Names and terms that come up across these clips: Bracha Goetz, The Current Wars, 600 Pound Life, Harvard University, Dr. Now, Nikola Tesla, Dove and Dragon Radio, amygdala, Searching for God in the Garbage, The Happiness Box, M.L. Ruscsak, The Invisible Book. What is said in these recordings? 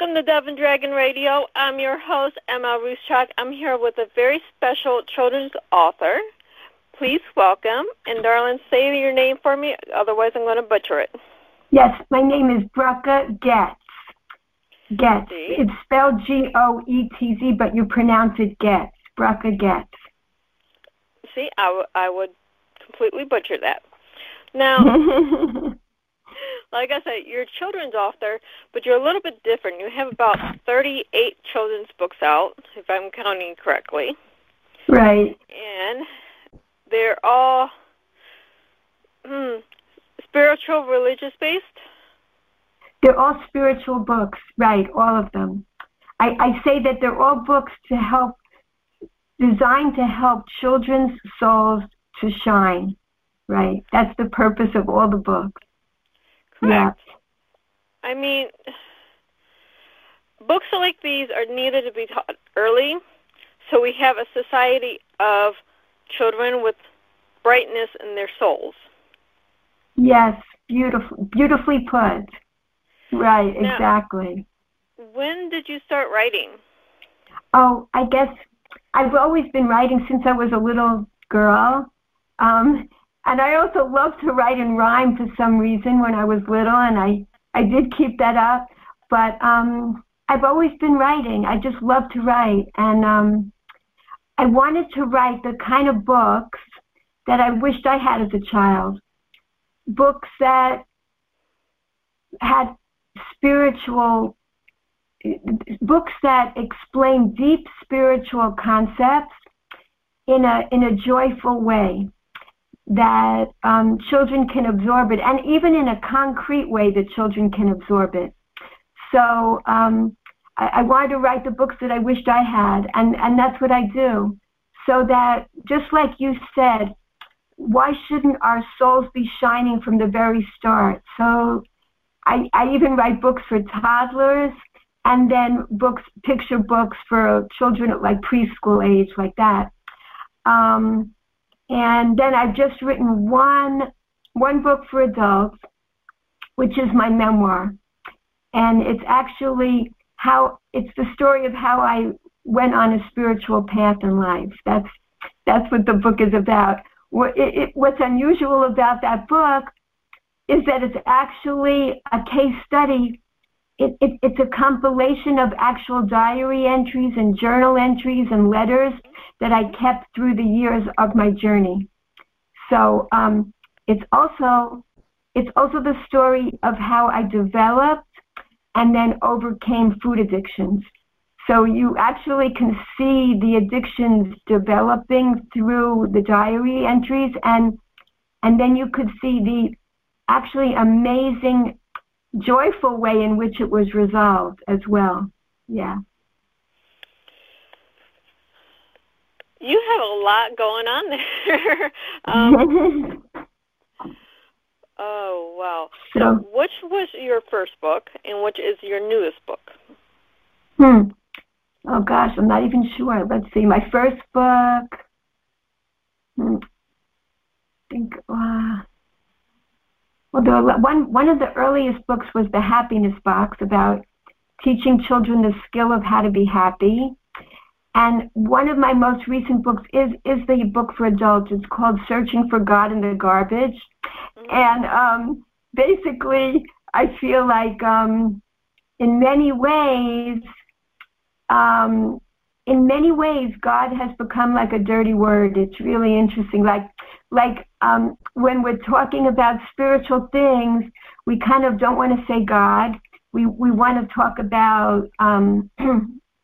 Welcome to Dove and Dragon Radio. I'm your host, M.L. Ruscsak. I'm here with a very special children's author. Please welcome. And, darling, say your name for me, otherwise I'm going to butcher it. Yes, my name is Bracha Goetz. Goetz. It's spelled G-O-E-T-Z, but you pronounce it Goetz. Bracha Goetz. See, I would completely butcher that. Now... Like I said, you're a children's author, but you're a little bit different. You have about 38 children's books out, if I'm counting correctly. Right. And they're all spiritual, religious-based? They're all spiritual books, right, all of them. I say that they're all books designed to help children's souls to shine, right? That's the purpose of all the books. Yeah. I mean, books like these are needed to be taught early, so we have a society of children with brightness in their souls. Yes, beautifully put. Right, now, exactly. When did you start writing? Oh, I guess I've always been writing since I was a little girl. And I also loved to write and rhyme for some reason when I was little, and I did keep that up. But I've always been writing. I just love to write. And I wanted to write the kind of books that I wished I had as a child, books that had spiritual, books that explain deep spiritual concepts in a joyful way, that children can absorb it, and even in a concrete way that children can absorb it. So I wanted to write the books that I wished I had, and that's what I do. So that, just like you said, why shouldn't our souls be shining from the very start? So I even write books for toddlers, and then picture books for children at like preschool age, like that. And then I've just written one book for adults, which is my memoir. And it's actually it's the story of how I went on a spiritual path in life. That's what the book is about. What's unusual about that book is that it's actually a case study. It's a compilation of actual diary entries and journal entries and letters that I kept through the years of my journey. So it's also the story of how I developed and then overcame food addictions. So you actually can see the addictions developing through the diary entries, and then you could see the actually amazing, joyful way in which it was resolved as well. Yeah. You have a lot going on there. Oh, wow. So which was your first book, and which is your newest book? Oh, gosh, I'm not even sure. Let's see. My first book, well, one of the earliest books was The Happiness Box, about teaching children the skill of how to be happy. And one of my most recent books is the book for adults. It's called Searching for God in the Garbage. And basically, I feel like in many ways, God has become like a dirty word. It's really interesting. Like when we're talking about spiritual things, we kind of don't want to say God. We want to talk about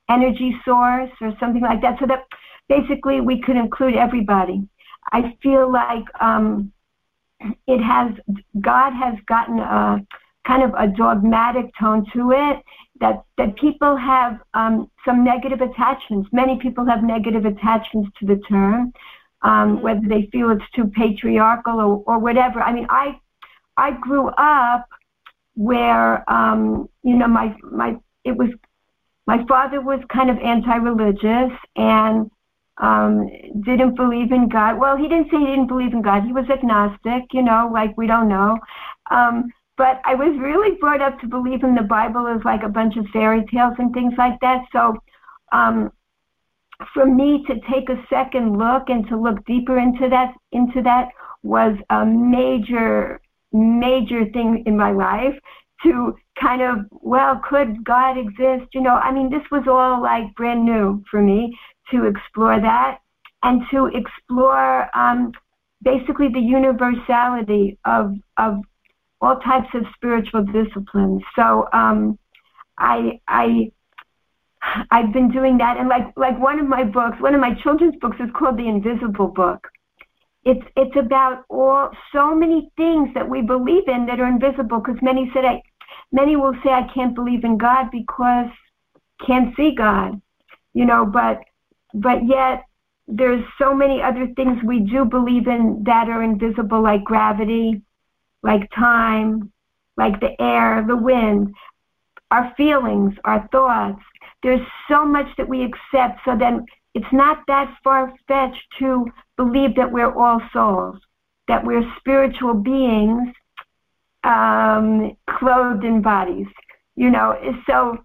energy source or something like that, so that basically we could include everybody. I feel like God has gotten a kind of a dogmatic tone to it, that people have some negative attachments. Many people have negative attachments to the term, whether they feel it's too patriarchal or whatever. I mean, I grew up where, my father was kind of anti-religious and didn't believe in God. Well, he didn't say he didn't believe in God. He was agnostic, like we don't know. But I was really brought up to believe in the Bible as like a bunch of fairy tales and things like that. So for me to take a second look and to look deeper into that was a major thing in my life, to kind of, well, could God exist? You know, I mean, this was all like brand new for me to explore that, and to explore basically the universality of all types of spiritual disciplines. So I've been doing that, and like one of my children's books is called The Invisible Book. It's about so many things that we believe in that are invisible, because many will say, I can't believe in God because can't see God, you know, but yet there's so many other things we do believe in that are invisible, like gravity, like time, like the air, the wind, our feelings, our thoughts. There's so much that we accept, so then it's not that far-fetched to believe that we're all souls, that we're spiritual beings clothed in bodies, you know. So,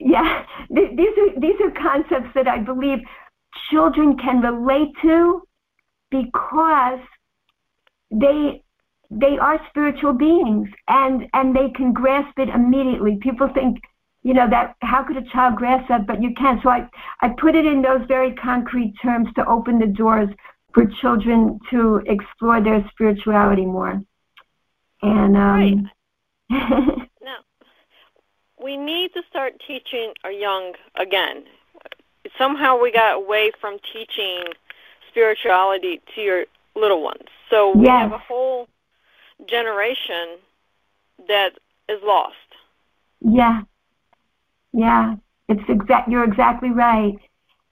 these are concepts that I believe children can relate to, because they are spiritual beings, and they can grasp it immediately. People think, you know, that how could a child grasp that? But you can. So I put it in those very concrete terms to open the doors for children to explore their spirituality more. And right. Now, we need to start teaching our young again. Somehow we got away from teaching spirituality to your little ones. So we have a whole generation that is lost. Yeah. Yeah, you're exactly right.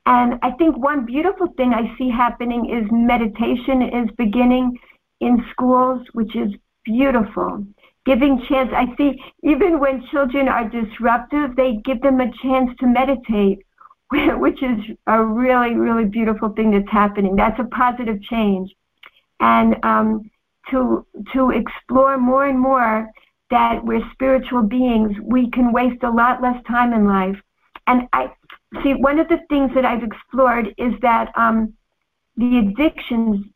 And I think one beautiful thing I see happening is meditation is beginning in schools, which is beautiful. Giving chance, I see even when children are disruptive, they give them a chance to meditate, which is a really, really beautiful thing that's happening. That's a positive change. And to explore more and more that we're spiritual beings, we can waste a lot less time in life. And I see one of the things that I've explored is that the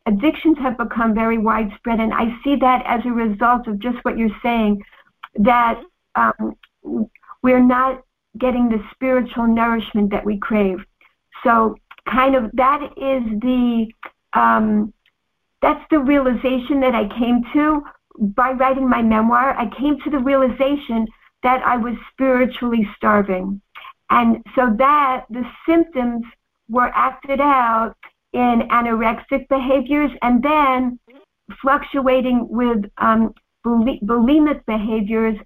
addictions have become very widespread, and I see that as a result of just what you're saying, that we're not getting the spiritual nourishment that we crave. So kind of that is that's the realization that I came to. By writing my memoir, I came to the realization that I was spiritually starving. And so that the symptoms were acted out in anorexic behaviors, and then fluctuating with bulimic behaviors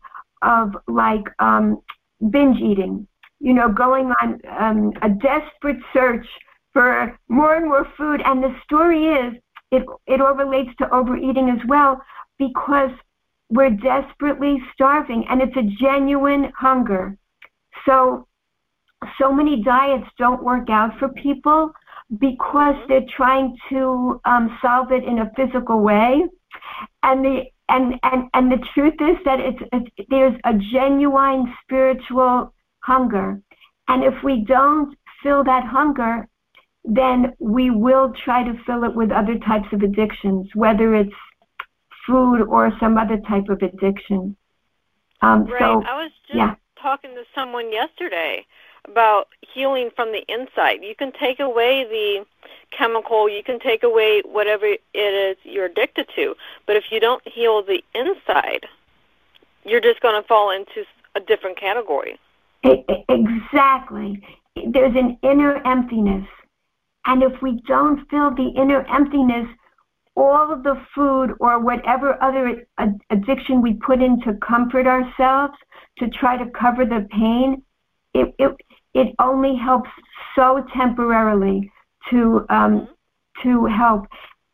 of like binge eating, you know, going on a desperate search for more and more food. And the story is, it all relates to overeating as well, because we're desperately starving, and it's a genuine hunger. So many diets don't work out for people because they're trying to solve it in a physical way. And the truth is that there's a genuine spiritual hunger. And if we don't fill that hunger, then we will try to fill it with other types of addictions, whether it's food or some other type of addiction. Right. So, I was just talking to someone yesterday about healing from the inside. You can take away the chemical, you can take away whatever it is you're addicted to, but if you don't heal the inside, you're just going to fall into a different category. Exactly. There's an inner emptiness, and if we don't fill the inner emptiness, all of the food or whatever other addiction we put in to comfort ourselves, to try to cover the pain, it only helps so temporarily to help.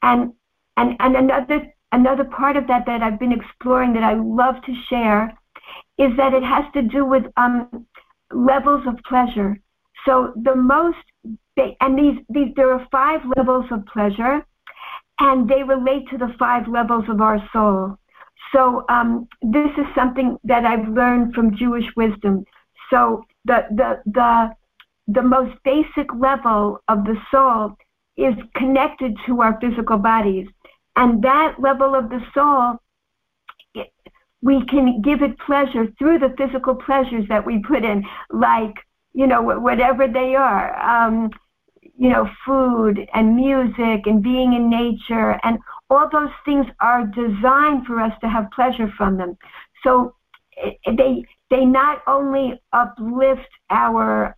And another part of that I've been exploring that I love to share is that it has to do with levels of pleasure. So there are 5 levels of pleasure, and they relate to the 5 levels of our soul. So this is something that I've learned from Jewish wisdom. So the most basic level of the soul is connected to our physical bodies. And that level of the soul, we can give it pleasure through the physical pleasures that we put in, like, you know, whatever they are, you know, food and music and being in nature. And all those things are designed for us to have pleasure from them. So they not only uplift our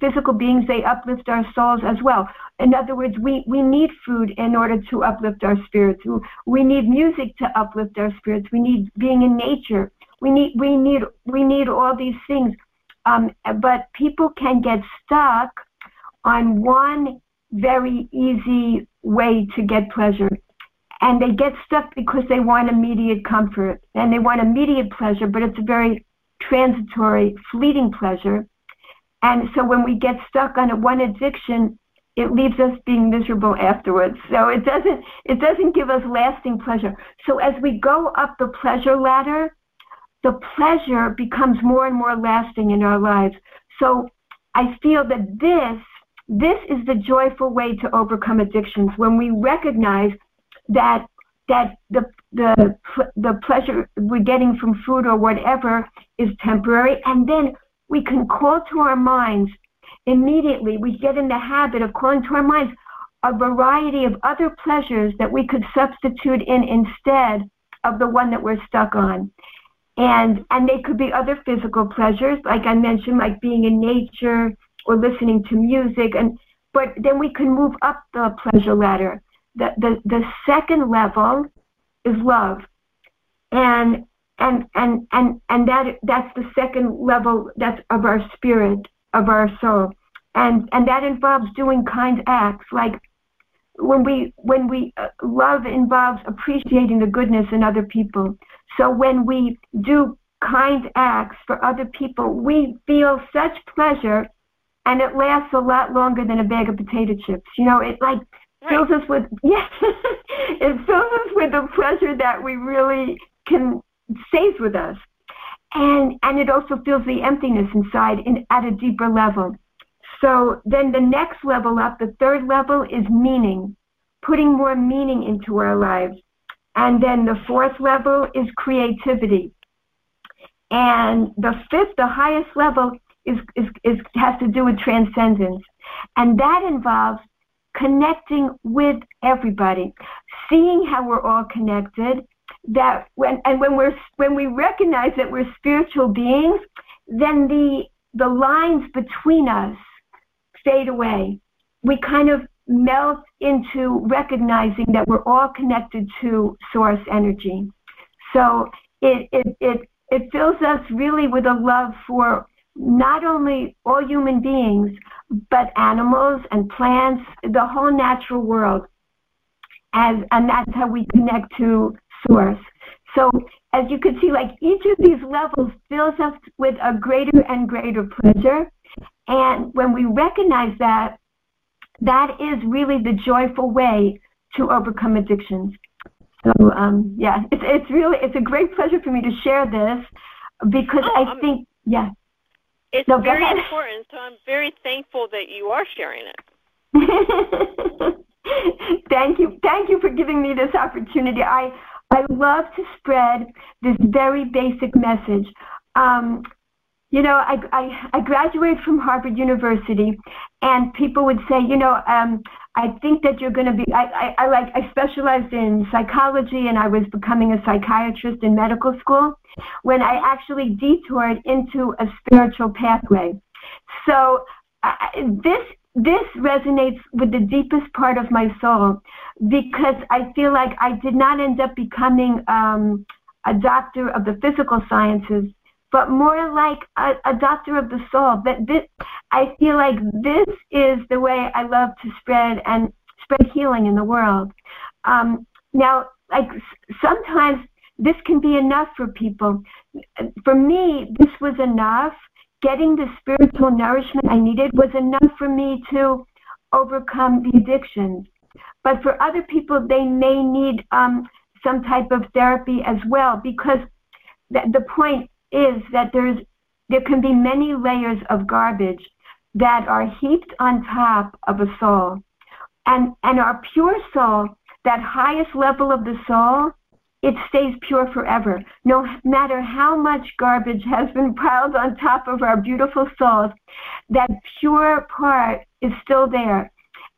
physical beings, they uplift our souls as well. In other words, we need food in order to uplift our spirits. We need music to uplift our spirits. We need being in nature. We need all these things. But people can get stuck on one very easy way to get pleasure. And they get stuck because they want immediate comfort and they want immediate pleasure, but it's a very transitory, fleeting pleasure. And so when we get stuck on one addiction, it leaves us being miserable afterwards. So it doesn't give us lasting pleasure. So as we go up the pleasure ladder, the pleasure becomes more and more lasting in our lives. So I feel that this is the joyful way to overcome addictions, when we recognize that the pleasure we're getting from food or whatever is temporary, and then we can call to our minds immediately. We get in the habit of calling to our minds a variety of other pleasures that we could substitute in instead of the one that we're stuck on. And they could be other physical pleasures, like I mentioned, like being in nature or listening to music. But then we can move up the pleasure ladder. The second level is love, and that's the second level, that's of our spirit, of our soul, and that involves doing kind acts, like when we love involves appreciating the goodness in other people. So when we do kind acts for other people, we feel such pleasure, and it lasts a lot longer than a bag of potato chips. You know, it like fills us with, yes, it fills us with the pleasure that we really can stays with us, and it also fills the emptiness inside at a deeper level. So then the next level up, the third level, is meaning, putting more meaning into our lives, and then the fourth level is creativity, and the fifth, the highest level, is has to do with transcendence, and that involves connecting with everybody, seeing how we're all connected, that when we recognize that we're spiritual beings, then the lines between us fade away. We kind of melt into recognizing that we're all connected to source energy. So it fills us really with a love for not only all human beings, but animals and plants, the whole natural world. And that's how we connect to source. So as you can see, like each of these levels fills us with a greater and greater pleasure. And when we recognize that, that is really the joyful way to overcome addictions. So yeah, it's a great pleasure for me to share this, because I think, yeah. It's very important, so I'm very thankful that you are sharing it. Thank you for giving me this opportunity. I love to spread this very basic message. You know, I graduated from Harvard University, and people would say, you know, I think that you're going to be, I specialized in psychology, and I was becoming a psychiatrist in medical school, when I actually detoured into a spiritual pathway. So this resonates with the deepest part of my soul, because I feel like I did not end up becoming a doctor of the physical sciences, but more like a doctor of the soul. But I feel like this is the way I love to spread healing in the world. Now, like sometimes this can be enough for people. For me, this was enough. Getting the spiritual nourishment I needed was enough for me to overcome the addictions. But for other people, they may need some type of therapy as well, because the point is that there can be many layers of garbage that are heaped on top of a soul. And our pure soul, that highest level of the soul, it stays pure forever. No matter how much garbage has been piled on top of our beautiful souls, that pure part is still there.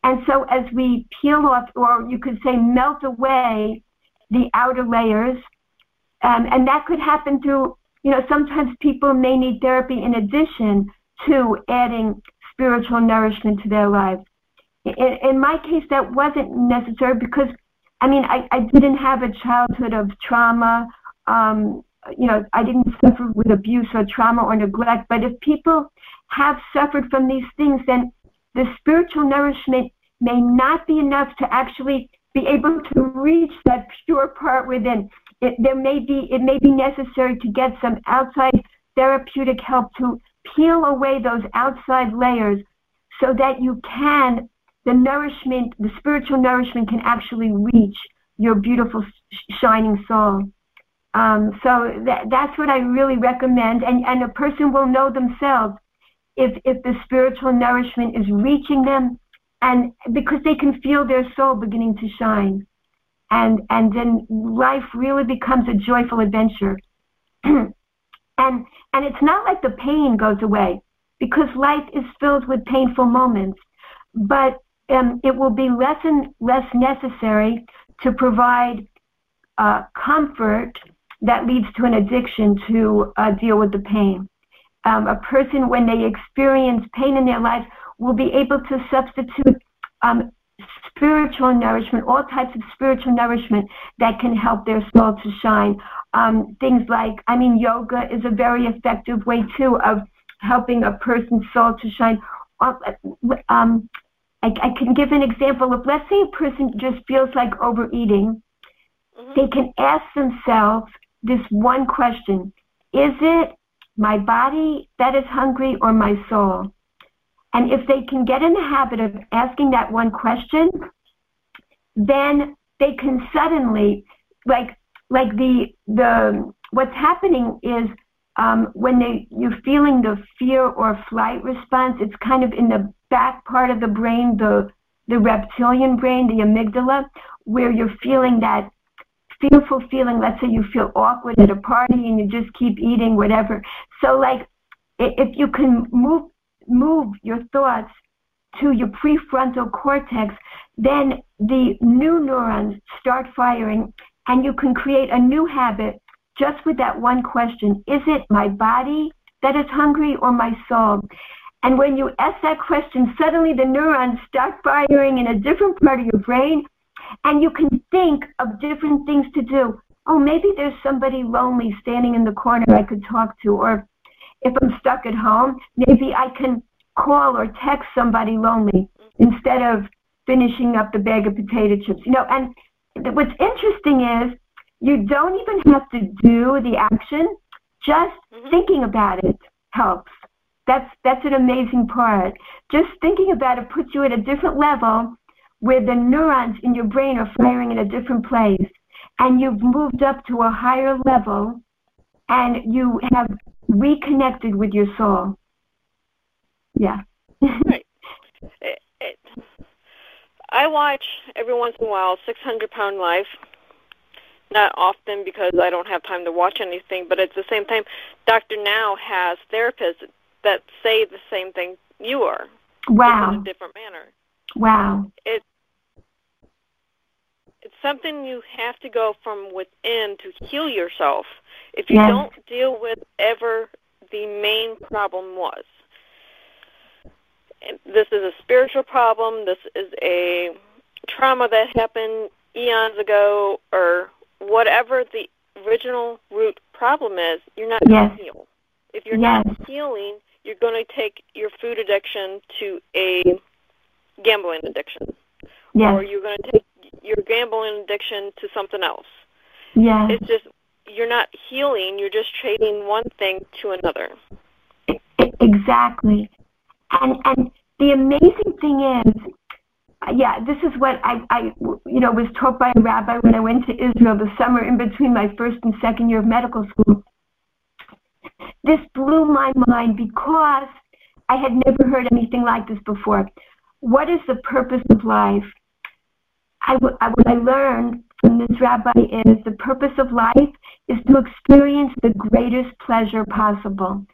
And so as we peel off, or you could say melt away the outer layers, and that could happen through, you know, sometimes people may need therapy in addition to adding spiritual nourishment to their lives. In my case, that wasn't necessary because, I mean, I didn't have a childhood of trauma. You know, I didn't suffer with abuse or trauma or neglect. But if people have suffered from these things, then the spiritual nourishment may not be enough to actually be able to reach that pure part within. It may be necessary to get some outside therapeutic help to peel away those outside layers so that the spiritual nourishment can actually reach your beautiful, shining soul. So that's what I really recommend. And a person will know themselves if the spiritual nourishment is reaching them, and because they can feel their soul beginning to shine. And then life really becomes a joyful adventure. And it's not like the pain goes away, because life is filled with painful moments. But it will be less and less necessary to provide comfort that leads to an addiction to deal with the pain. A person, when they experience pain in their life, will be able to substitute spiritual nourishment, all types of spiritual nourishment that can help their soul to shine. Things like, I mean, yoga is a very effective way, too, of helping a person's soul to shine. I can give an example of, let's say a person just feels like overeating. Mm-hmm. They can ask themselves this one question: is it my body that is hungry or my soul? And if they can get in the habit of asking that one question, then they can suddenly, like the what's happening is, when you're feeling the fear or flight response, it's kind of in the back part of the brain, the reptilian brain, the amygdala, where you're feeling that fearful feeling. Let's say you feel awkward at a party and you just keep eating whatever. So, like, if you can move your thoughts to your prefrontal cortex, then the new neurons start firing, and you can create a new habit just with that one question: is it my body that is hungry or my soul? And when you ask that question, suddenly the neurons start firing in a different part of your brain, and you can think of different things to do. Oh, maybe there's somebody lonely standing in the corner I could talk to, or if I'm stuck at home, maybe I can call or text somebody lonely instead of finishing up the bag of potato chips. You know, and what's interesting is, you don't even have to do the action. Just thinking about it helps. That's an amazing part. Just thinking about it puts you at a different level where the neurons in your brain are firing in a different place. And you've moved up to a higher level, and you have reconnected with your soul. Yeah. Right. I watch every once in a while 600 Pound Life. Not often, because I don't have time to watch anything, but at the same time, Dr. Now has therapists that say the same thing you are. Wow. In a different manner. Wow. It's something you have to go from within to heal yourself if you don't deal with ever the main problem was. This is a spiritual problem. This is a trauma that happened eons ago, or whatever the original root problem is, you're not going to heal. If you're not healing, you're going to take your food addiction to a gambling addiction. Yes. Or you're going to take your gambling addiction to something else. Yes. It's just, you're not healing, you're just trading one thing to another. Exactly. And the amazing thing is, yeah, this is what I was taught by a rabbi when I went to Israel the summer in between my first and second year of medical school. This blew my mind because I had never heard anything like this before. What is the purpose of life? What I learned from this rabbi is the purpose of life is to experience the greatest pleasure possible.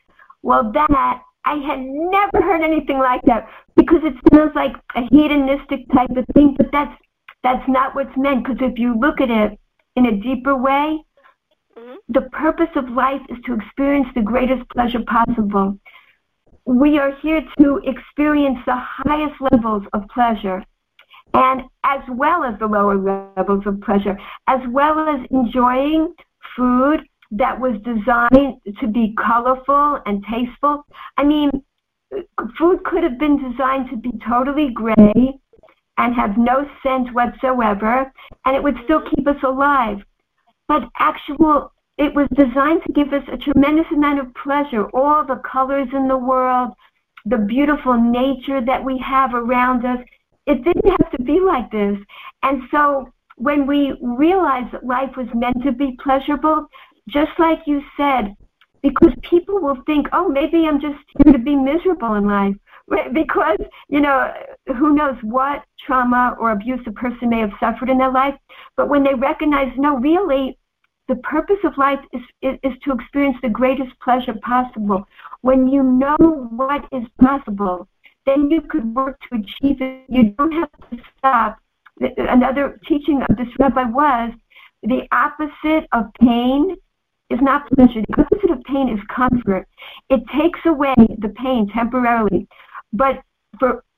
Well, that, I had never heard anything like that, because it sounds like a hedonistic type of thing, but that's not what's meant, because if you look at it in a deeper way, the purpose of life is to experience the greatest pleasure possible. We are here to experience the highest levels of pleasure, and as well as the lower levels of pleasure, as well as enjoying food that was designed to be colorful and tasteful. I mean, food could have been designed to be totally gray and have no scent whatsoever, and it would still keep us alive. But it was designed to give us a tremendous amount of pleasure, all the colors in the world, the beautiful nature that we have around us. It didn't have to be like this. And so when we realized that life was meant to be pleasurable, just like you said, because people will think, oh, maybe I'm just here to be miserable in life, because, who knows what trauma or abuse a person may have suffered in their life. But when they recognize, no, really, the purpose of life is to experience the greatest pleasure possible. When you know what is possible, then you could work to achieve it. You don't have to stop. Another teaching of this rabbi was, the opposite of pain is not pleasure. The opposite of pain is comfort. It takes away the pain temporarily, but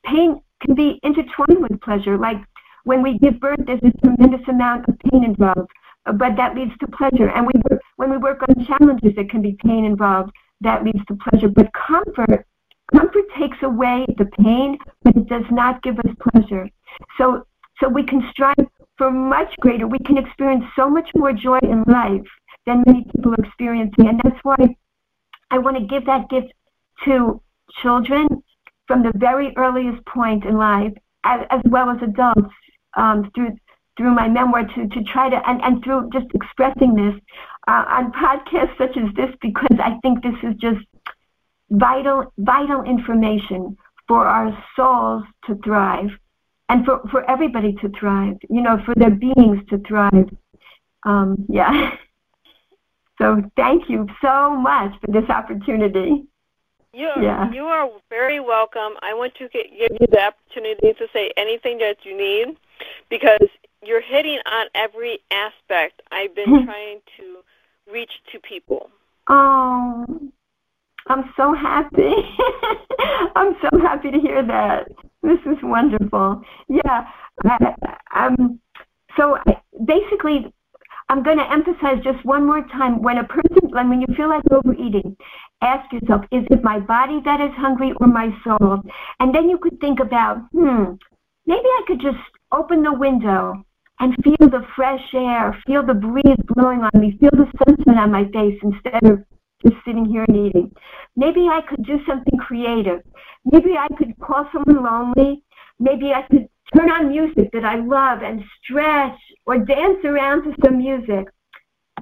pain can be intertwined with pleasure. Like when we give birth, there's a tremendous amount of pain involved, but that leads to pleasure. And when we work on challenges, there can be pain involved. That leads to pleasure. But comfort takes away the pain, but it does not give us pleasure. So we can strive for much greater. We can experience so much more joy in life than many people are experiencing. And that's why I want to give that gift to children from the very earliest point in life, as well as adults, through my memoir, to try to, and through just expressing this on podcasts such as this, because I think this is just vital information for our souls to thrive. And for everybody to thrive, for their beings to thrive. Yeah. So thank you so much for this opportunity. You are very welcome. I want to give you the opportunity to say anything that you need, because you're hitting on every aspect I've been trying to reach to people. Oh, I'm so happy. I'm so happy to hear that. This is wonderful. Yeah. Basically, I'm going to emphasize just one more time, when you feel like overeating, ask yourself, is it my body that is hungry or my soul? And then you could think about, maybe I could just open the window and feel the fresh air, feel the breeze blowing on me, feel the sunshine on my face instead of just sitting here and eating. Maybe I could do something creative. Maybe I could call someone lonely. Maybe I could turn on music that I love and stretch or dance around to some music.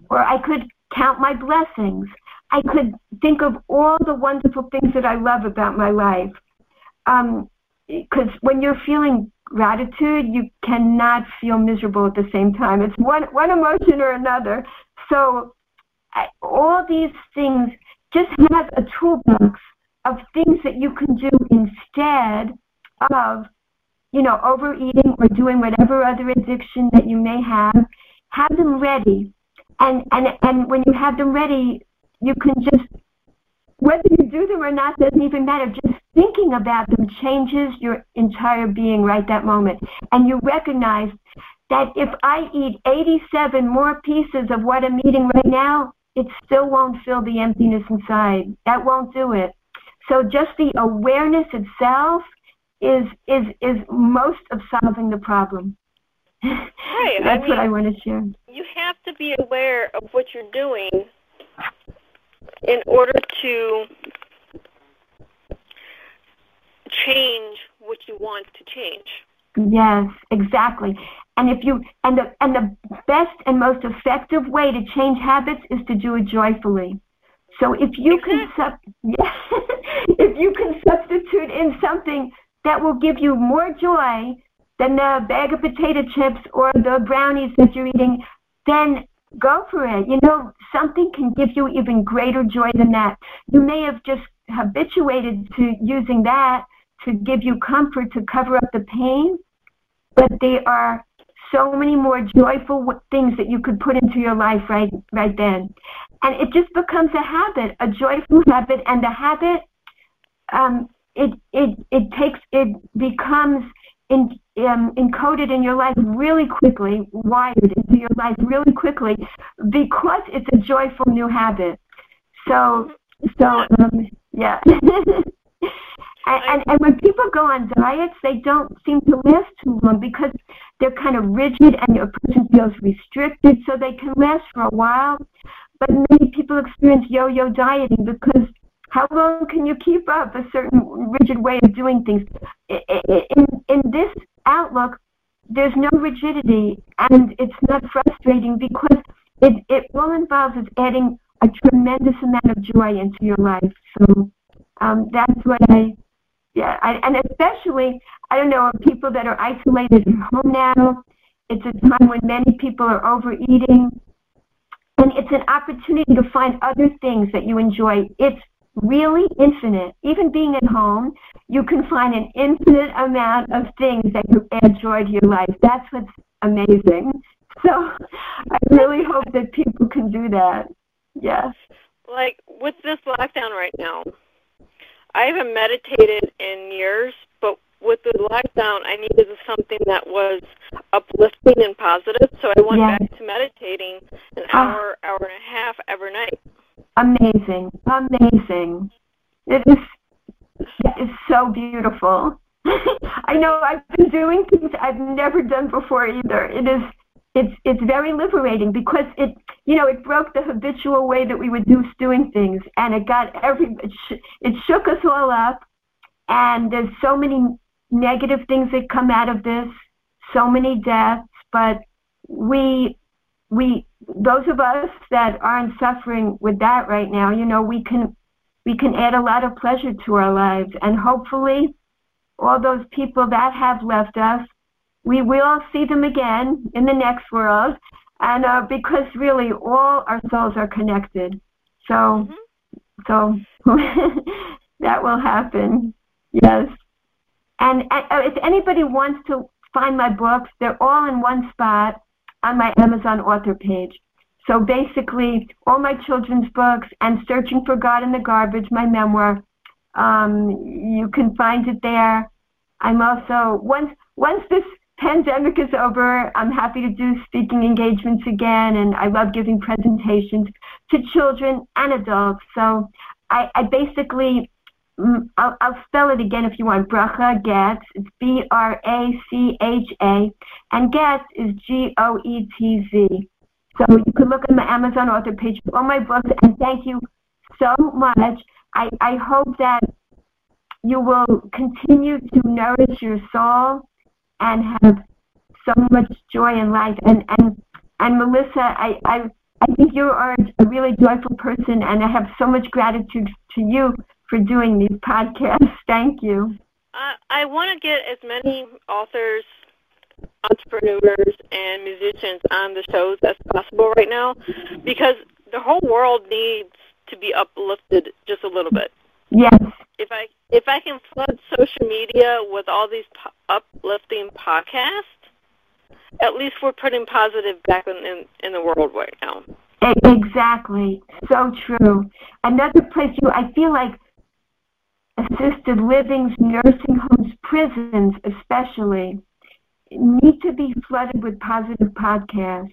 Or I could count my blessings. I could think of all the wonderful things that I love about my life. Because when you're feeling gratitude, you cannot feel miserable at the same time. It's one emotion or another. So all these things, just have a toolbox of things that you can do instead of, overeating or doing whatever other addiction that you may have. Have them ready. And when you have them ready, you can just, whether you do them or not doesn't even matter. Just thinking about them changes your entire being right that moment. And you recognize that if I eat 87 more pieces of what I'm eating right now, it still won't fill the emptiness inside. That won't do it. So just the awareness itself is most of solving the problem. Right. That's what I want to share. You have to be aware of what you're doing in order to change what you want to change. Yes, exactly. And if you and the best and most effective way to change habits is to do it joyfully. So if you can substitute in something that will give you more joy than the bag of potato chips or the brownies that you're eating, then go for it. You know, something can give you even greater joy than that. You may have just habituated to using that to give you comfort, to cover up the pain, but there are so many more joyful things that you could put into your life right then. And it just becomes a habit, a joyful habit, and the habit, it becomes encoded in your life really quickly, wired into your life really quickly, because it's a joyful new habit. So, yeah. And when people go on diets, they don't seem to last too long because they're kind of rigid and your person feels restricted, so they can last for a while. But many people experience yo-yo dieting because how long can you keep up a certain rigid way of doing things? In this outlook, there's no rigidity, and it's not frustrating because it all involves is adding a tremendous amount of joy into your life. So that's what and especially, I don't know, people that are isolated at home now, it's a time when many people are overeating, and it's an opportunity to find other things that you enjoy. It's really infinite. Even being at home, you can find an infinite amount of things that you add joy to your life. That's what's amazing. So I really hope that people can do that. Yes. Like with this lockdown right now, I haven't meditated in years, but with the lockdown, I needed something that was uplifting and positive, so I went back to meditating an hour and a half every night. Amazing. It is so beautiful. I know I've been doing things I've never done before either. It's very liberating because it broke the habitual way that we were doing things, and it shook us all up. And there's so many negative things that come out of this, so many deaths, but we those of us that aren't suffering with that right now, you know, we can add a lot of pleasure to our lives, and hopefully all those people that have left us, we will see them again in the next world, and because really all our souls are connected, so that will happen. Yes. And if anybody wants to find my books, they're all in one spot on my Amazon author page. So basically, all my children's books and Searching for God in the Garbage, my memoir, you can find it there. I'm also, once this pandemic is over, I'm happy to do speaking engagements again, and I love giving presentations to children and adults. So I basically... I'll spell it again if you want. Bracha Goetz. It's Bracha, and Goetz is Goetz. So you can look at my Amazon author page for all my books. And thank you so much. I hope that you will continue to nourish your soul and have so much joy in life. And Melissa, I think you are a really joyful person, and I have so much gratitude to you for doing these podcasts. Thank you. I want to get as many authors, entrepreneurs, and musicians on the shows as possible right now, because the whole world needs to be uplifted just a little bit. Yes. If I can flood social media with all these uplifting podcasts, at least we're putting positive back in the world right now. Exactly. So true. Another place I feel like assisted livings, nursing homes, prisons especially, need to be flooded with positive podcasts.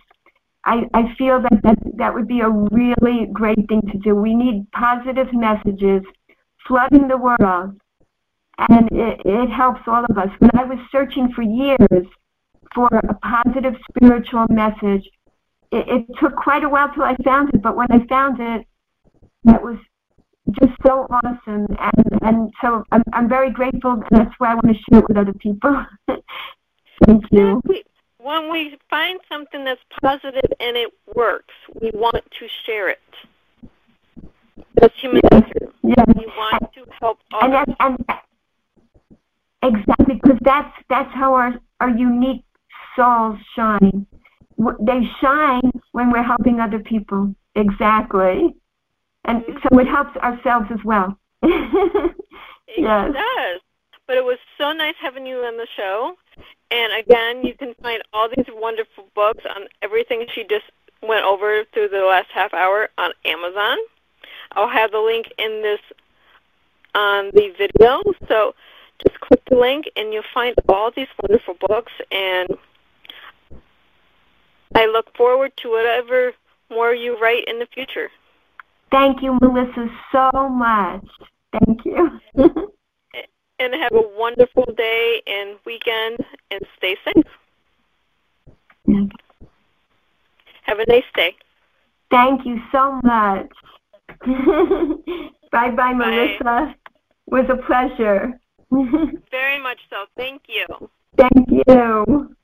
I feel that would be a really great thing to do. We need positive messages flooding the world, and it helps all of us. When I was searching for years for a positive spiritual message, it took quite a while till I found it, but when I found it, that was just so awesome, and so I'm very grateful, and that's why I want to share it with other people. Thank you. When we find something that's positive and it works, we want to share it. That's human nature. Yes. We want to help others. Exactly, because that's how our unique souls shine. They shine when we're helping other people. Exactly. And so it helps ourselves as well. Yes. It does. But it was so nice having you on the show. And again, you can find all these wonderful books on everything she just went over through the last half hour on Amazon. I'll have the link in this on the video. So just click the link and you'll find all these wonderful books. And I look forward to whatever more you write in the future. Thank you, Melissa, so much. Thank you. And have a wonderful day and weekend, and stay safe. Okay. Have a nice day. Thank you so much. Bye-bye, Melissa. It was a pleasure. Very much so. Thank you. Thank you.